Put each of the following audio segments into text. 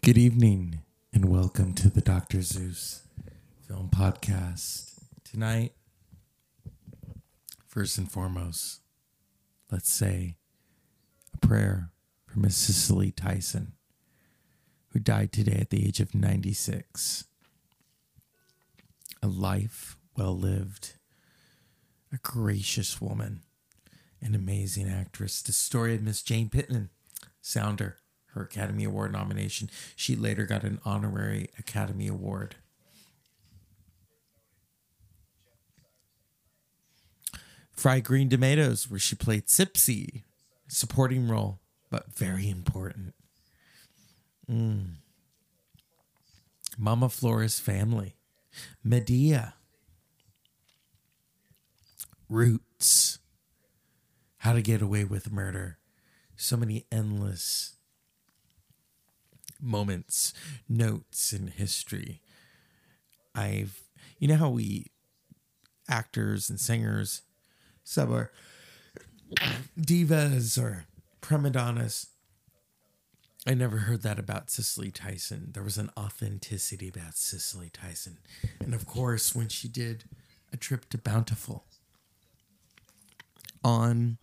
Good evening, and welcome to the Dr. Zeus Film Podcast. Tonight, first and foremost, let's say a prayer for Miss Cicely Tyson, who died today at the age of 96. A life well lived, a gracious woman, an amazing actress. The story of Miss Jane Pittman, Sounder. Her Academy Award nomination. She later got an honorary Academy Award. Fried Green Tomatoes, where she played Sipsy, supporting role, but very important. Mama Flora's Family, Medea, Roots, How to Get Away with Murder. So many endless moments, notes in history. You know how we actors and singers, some are divas or prima donnas. I never heard that about Cicely Tyson. There was an authenticity about Cicely Tyson. And of course, when she did A Trip to Bountiful on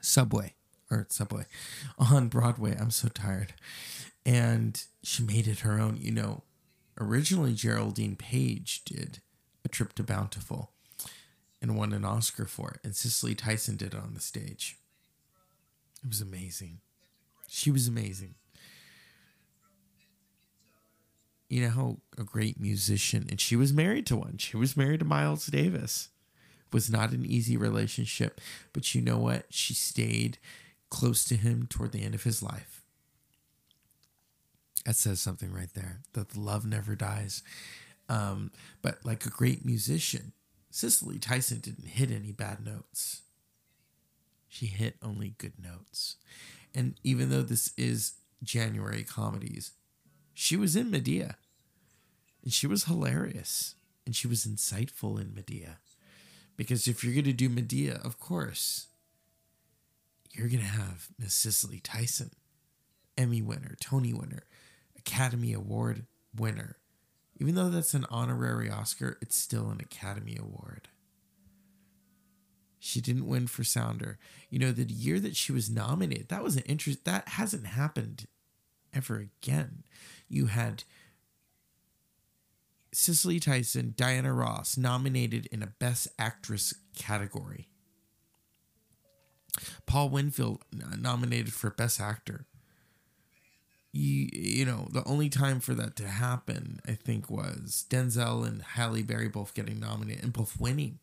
Subway on Broadway. I'm so tired. And she made it her own. You know, originally Geraldine Page did A Trip to Bountiful and won an Oscar for it. And Cicely Tyson did it on the stage. It was amazing. She was amazing. You know how a great musician, and she was married to one. She was married to Miles Davis. It was not an easy relationship, but you know what? She stayed close to him toward the end of his life. That says something right there, that the love never dies. But like a great musician, Cicely Tyson didn't hit any bad notes. She hit only good notes. And even though this is January comedies, she was in Medea. And she was hilarious. And she was insightful in Medea. Because if you're going to do Medea, of course, you're going to have Miss Cicely Tyson. Emmy winner, Tony winner, Academy Award winner. Even though that's an honorary Oscar, it's still an Academy Award. She didn't win for Sounder. You know, the year that she was nominated, that was an interest. That hasn't happened ever again. You had Cicely Tyson, Diana Ross nominated in a Best Actress category. Paul Winfield nominated for Best Actor. You know, the only time for that to happen, I think, was Denzel and Halle Berry both getting nominated and both winning.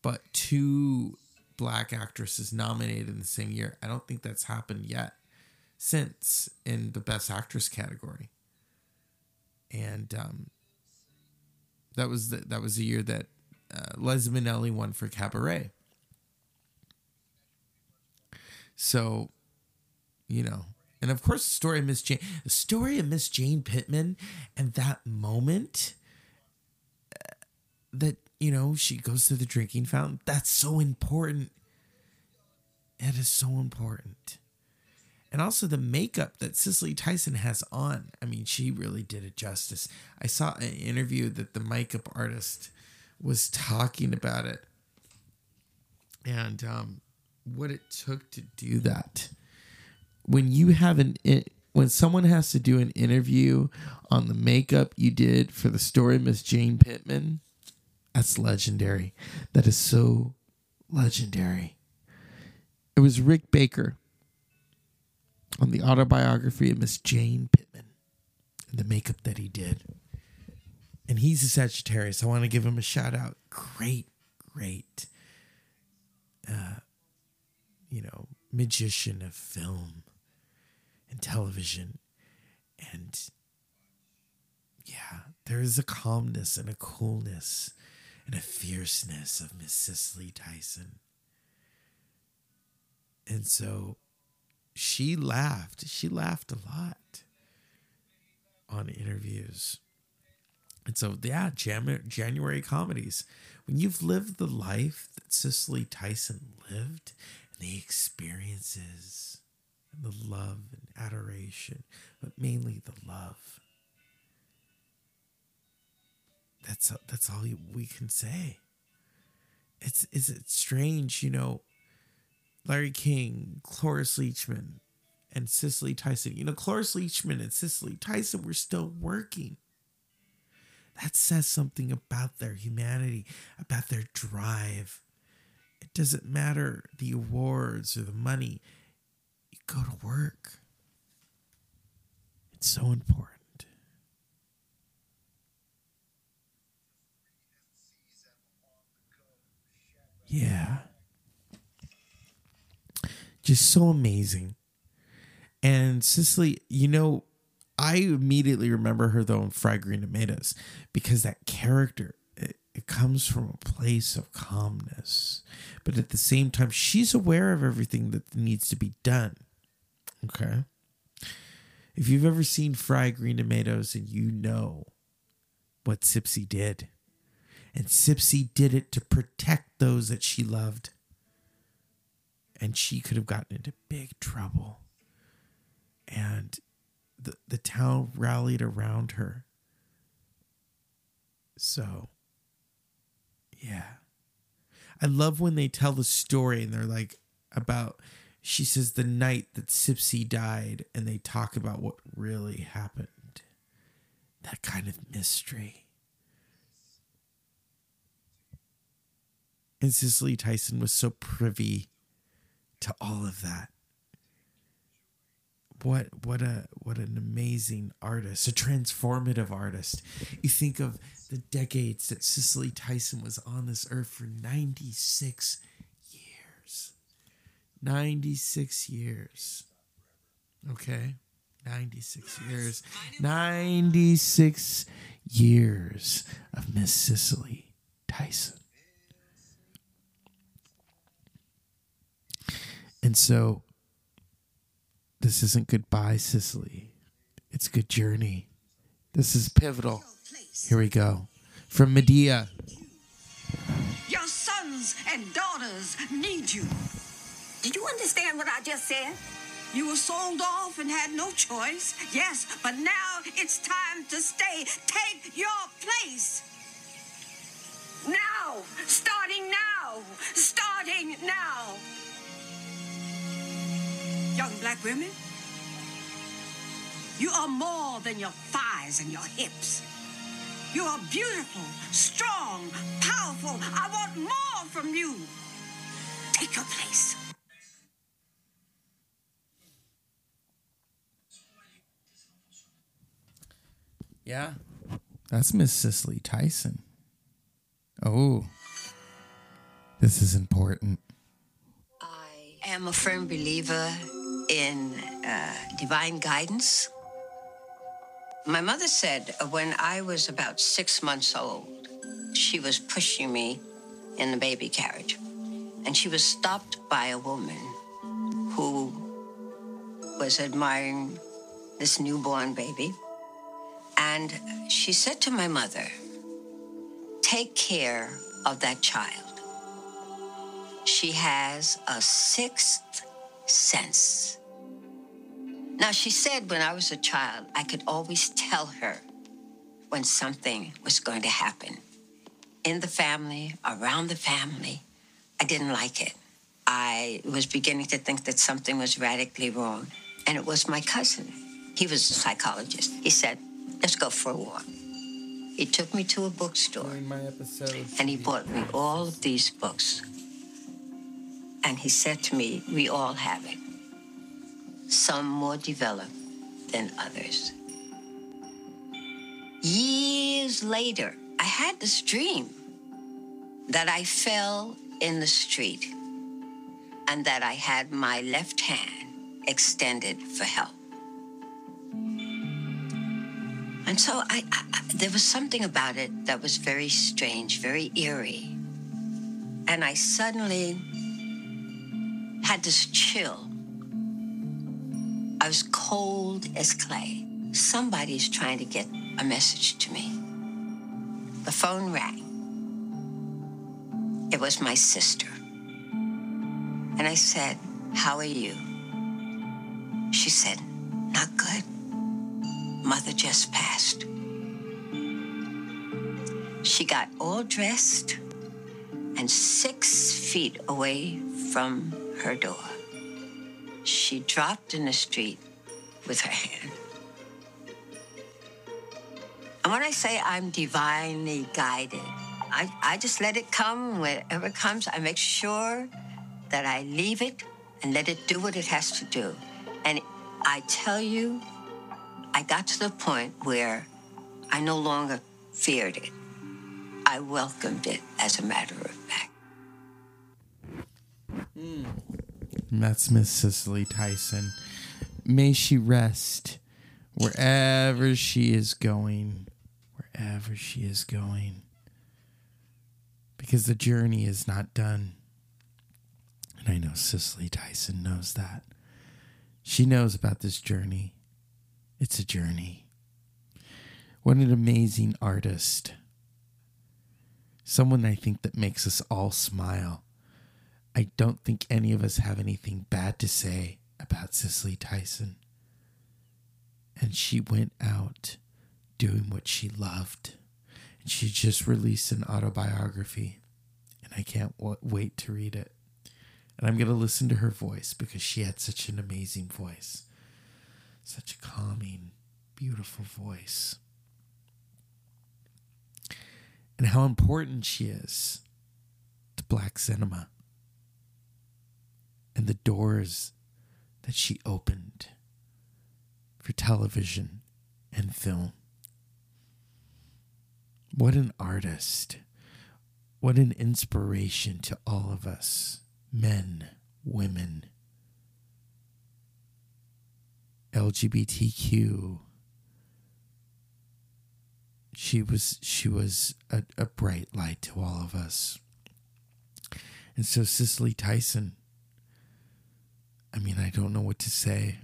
But two black actresses nominated in the same year. I don't think that's happened yet since in the Best Actress category. And that was the year that Liza Minnelli won for Cabaret. So, you know. And of course, the story of Miss Jane Pittman and that moment that, you know, she goes to the drinking fountain. That's so important. It is so important. And also the makeup that Cicely Tyson has on. I mean, she really did it justice. I saw an interview that the makeup artist was talking about it and what it took to do that. When someone has to do an interview on the makeup you did for the story of Miss Jane Pittman, that's legendary. That is so legendary. It was Rick Baker on The Autobiography of Miss Jane Pittman and the makeup that he did. And he's a Sagittarius. I want to give him a shout out. Great, you know, magician of film. Television. And yeah, there is a calmness and a coolness and a fierceness of Miss Cicely Tyson. And so she laughed. She laughed a lot on interviews. And so, yeah, January comedies. When you've lived the life that Cicely Tyson lived and the experiences and the love and adoration, but mainly the love. That's all we can say. Is it strange, you know, Larry King, Cloris Leachman, and Cicely Tyson. You know, Cloris Leachman and Cicely Tyson were still working. That says something about their humanity, about their drive. It doesn't matter the awards or the money. You go to work. It's so important. Yeah. Just so amazing. And Cicely, you know, I immediately remember her, though, in Fried Green Tomatoes, because that character, it comes from a place of calmness. But at the same time, she's aware of everything that needs to be done. Okay? If you've ever seen Fried Green Tomatoes and you know what Cipsy did, and Cipsy did it to protect those that she loved, and she could have gotten into big trouble. And the town rallied around her. So, yeah. I love when they tell the story and they're like about, she says, the night that Cipsy died, and they talk about what really happened. That kind of mystery. And Cicely Tyson was so privy to all of that. What an amazing artist, a transformative artist. You think of the decades that Cicely Tyson was on this earth for 96 years. 96 years. Okay? 96 years. 96 years of Miss Cicely Tyson. And so this isn't goodbye, Cicely. It's a good journey. This is pivotal. Here we go. From Medea. Your sons and daughters need you. Did you understand what I just said? You were sold off and had no choice. Yes, but now it's time to stay. Take your place. Now. Starting now. Starting now. Young black women, you are more than your thighs and your hips. You are beautiful, strong, powerful. I want more from you. Take your place. Yeah, that's Miss Cicely Tyson. Oh, this is important. I am a firm believer in divine guidance. My mother said when I was about 6 months old, she was pushing me in the baby carriage. And she was stopped by a woman who was admiring this newborn baby. And she said to my mother, "Take care of that child. She has a sixth sense." Now, she said when I was a child, I could always tell her when something was going to happen. In the family, around the family, I didn't like it. I was beginning to think that something was radically wrong, and it was my cousin. He was a psychologist. He said, "Let's go for a walk." He took me to a bookstore, and he bought me all of these books. And he said to me, "We all have it. Some more developed than others." Years later, I had this dream that I fell in the street and that I had my left hand extended for help. And so there was something about it that was very strange, very eerie. And I suddenly had this chill. I was cold as clay. Somebody's trying to get a message to me. The phone rang. It was my sister. And I said, "How are you?" She said, not good. Mother just passed. She got all dressed and 6 feet away from her door, she dropped in the street with her hand. And when I say I'm divinely guided, I just let it come wherever it comes. I make sure that I leave it and let it do what it has to do. And I tell you, I got to the point where I no longer feared it. I welcomed it, as a matter of fact. And that's Miss Cicely Tyson. May she rest wherever she is going. Wherever she is going. Because the journey is not done. And I know Cicely Tyson knows that. She knows about this journey. It's a journey. What an amazing artist. Someone I think that makes us all smile. I don't think any of us have anything bad to say about Cicely Tyson. And she went out doing what she loved. And she just released an autobiography. And I can't wait to read it. And I'm going to listen to her voice because she had such an amazing voice. Such a calming, beautiful voice. And how important she is to Black cinema. And the doors that she opened for television and film. What an artist. What an inspiration to all of us. Men, women, LGBTQ. She was a bright light to all of us. And so Cicely Tyson, I mean, I don't know what to say.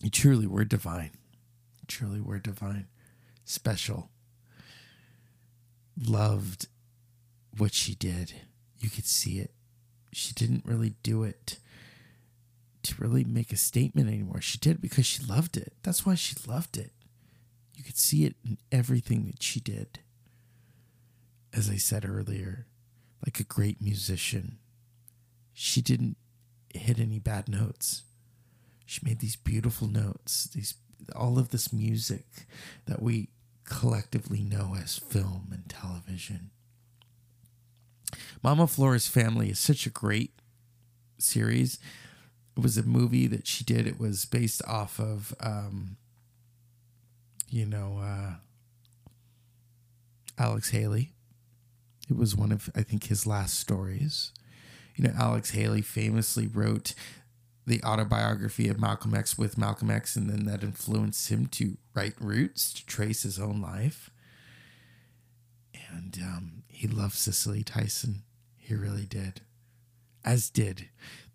You truly were divine. Truly were divine. Special. Loved what she did. You could see it. She didn't really do it to really make a statement anymore. She did because she loved it. That's why she loved it. You could see it in everything that she did. As I said earlier, like a great musician, she didn't hit any bad notes. She made these beautiful notes, all of this music that we collectively know as film and television. Mama Flora's Family is such a great series. It was a movie that she did. It was based off of Alex Haley. It was one of, I think, his last stories. You know, Alex Haley famously wrote the autobiography of Malcolm X with Malcolm X, and then that influenced him to write Roots, to trace his own life. And he loved Cicely Tyson. He really did. As did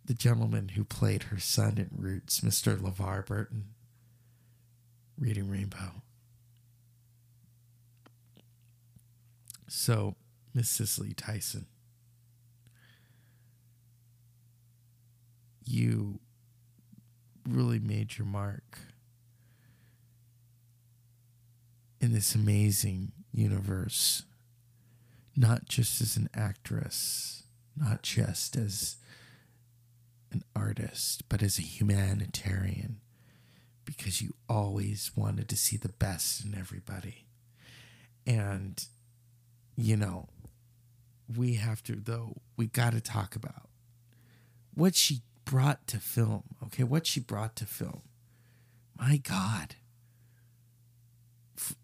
the gentleman who played her son in Roots, Mr. LeVar Burton. Reading Rainbow. So, Miss Cicely Tyson, you really made your mark in this amazing universe, not just as an actress, not just as an artist, but as a humanitarian, because you always wanted to see the best in everybody. And, you know, we got to talk about what she brought to film. Okay, what she brought to film. My God.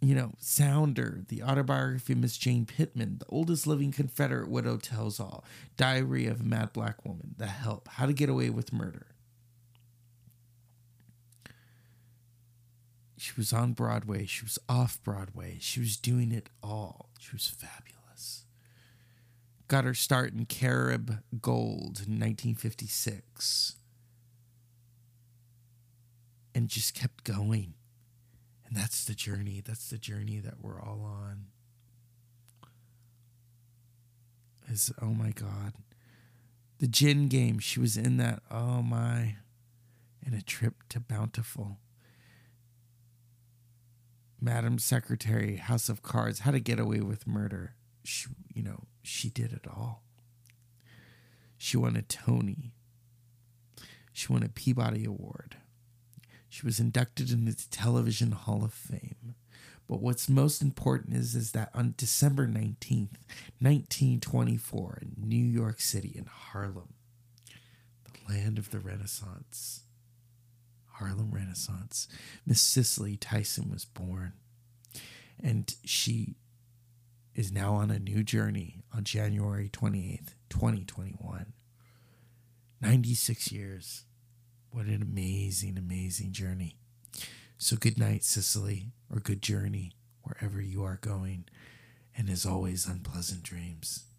You know, Sounder, The Autobiography of Miss Jane Pittman, The Oldest Living Confederate Widow Tells All, Diary of a Mad Black Woman, The Help, How to Get Away with Murder. She was on Broadway. She was off Broadway. She was doing it all. She was fabulous. Got her start in Carib Gold in 1956. And just kept going. And that's the journey. That's the journey that we're all on. Oh my God. The Gin Game. She was in that. Oh my. and A Trip to Bountiful. Madam Secretary, House of Cards, How to Get Away with Murder. She did it all. She won a Tony. She won a Peabody Award. She was inducted into the Television Hall of Fame. But what's most important is that on December 19th, 1924, in New York City, in Harlem, the land of the Renaissance, Harlem Renaissance, Miss Cicely Tyson was born. And she is now on a new journey on January 28th, 2021. 96 years. What an amazing, amazing journey. So good night, Cicely, or good journey, wherever you are going. And as always, unpleasant dreams.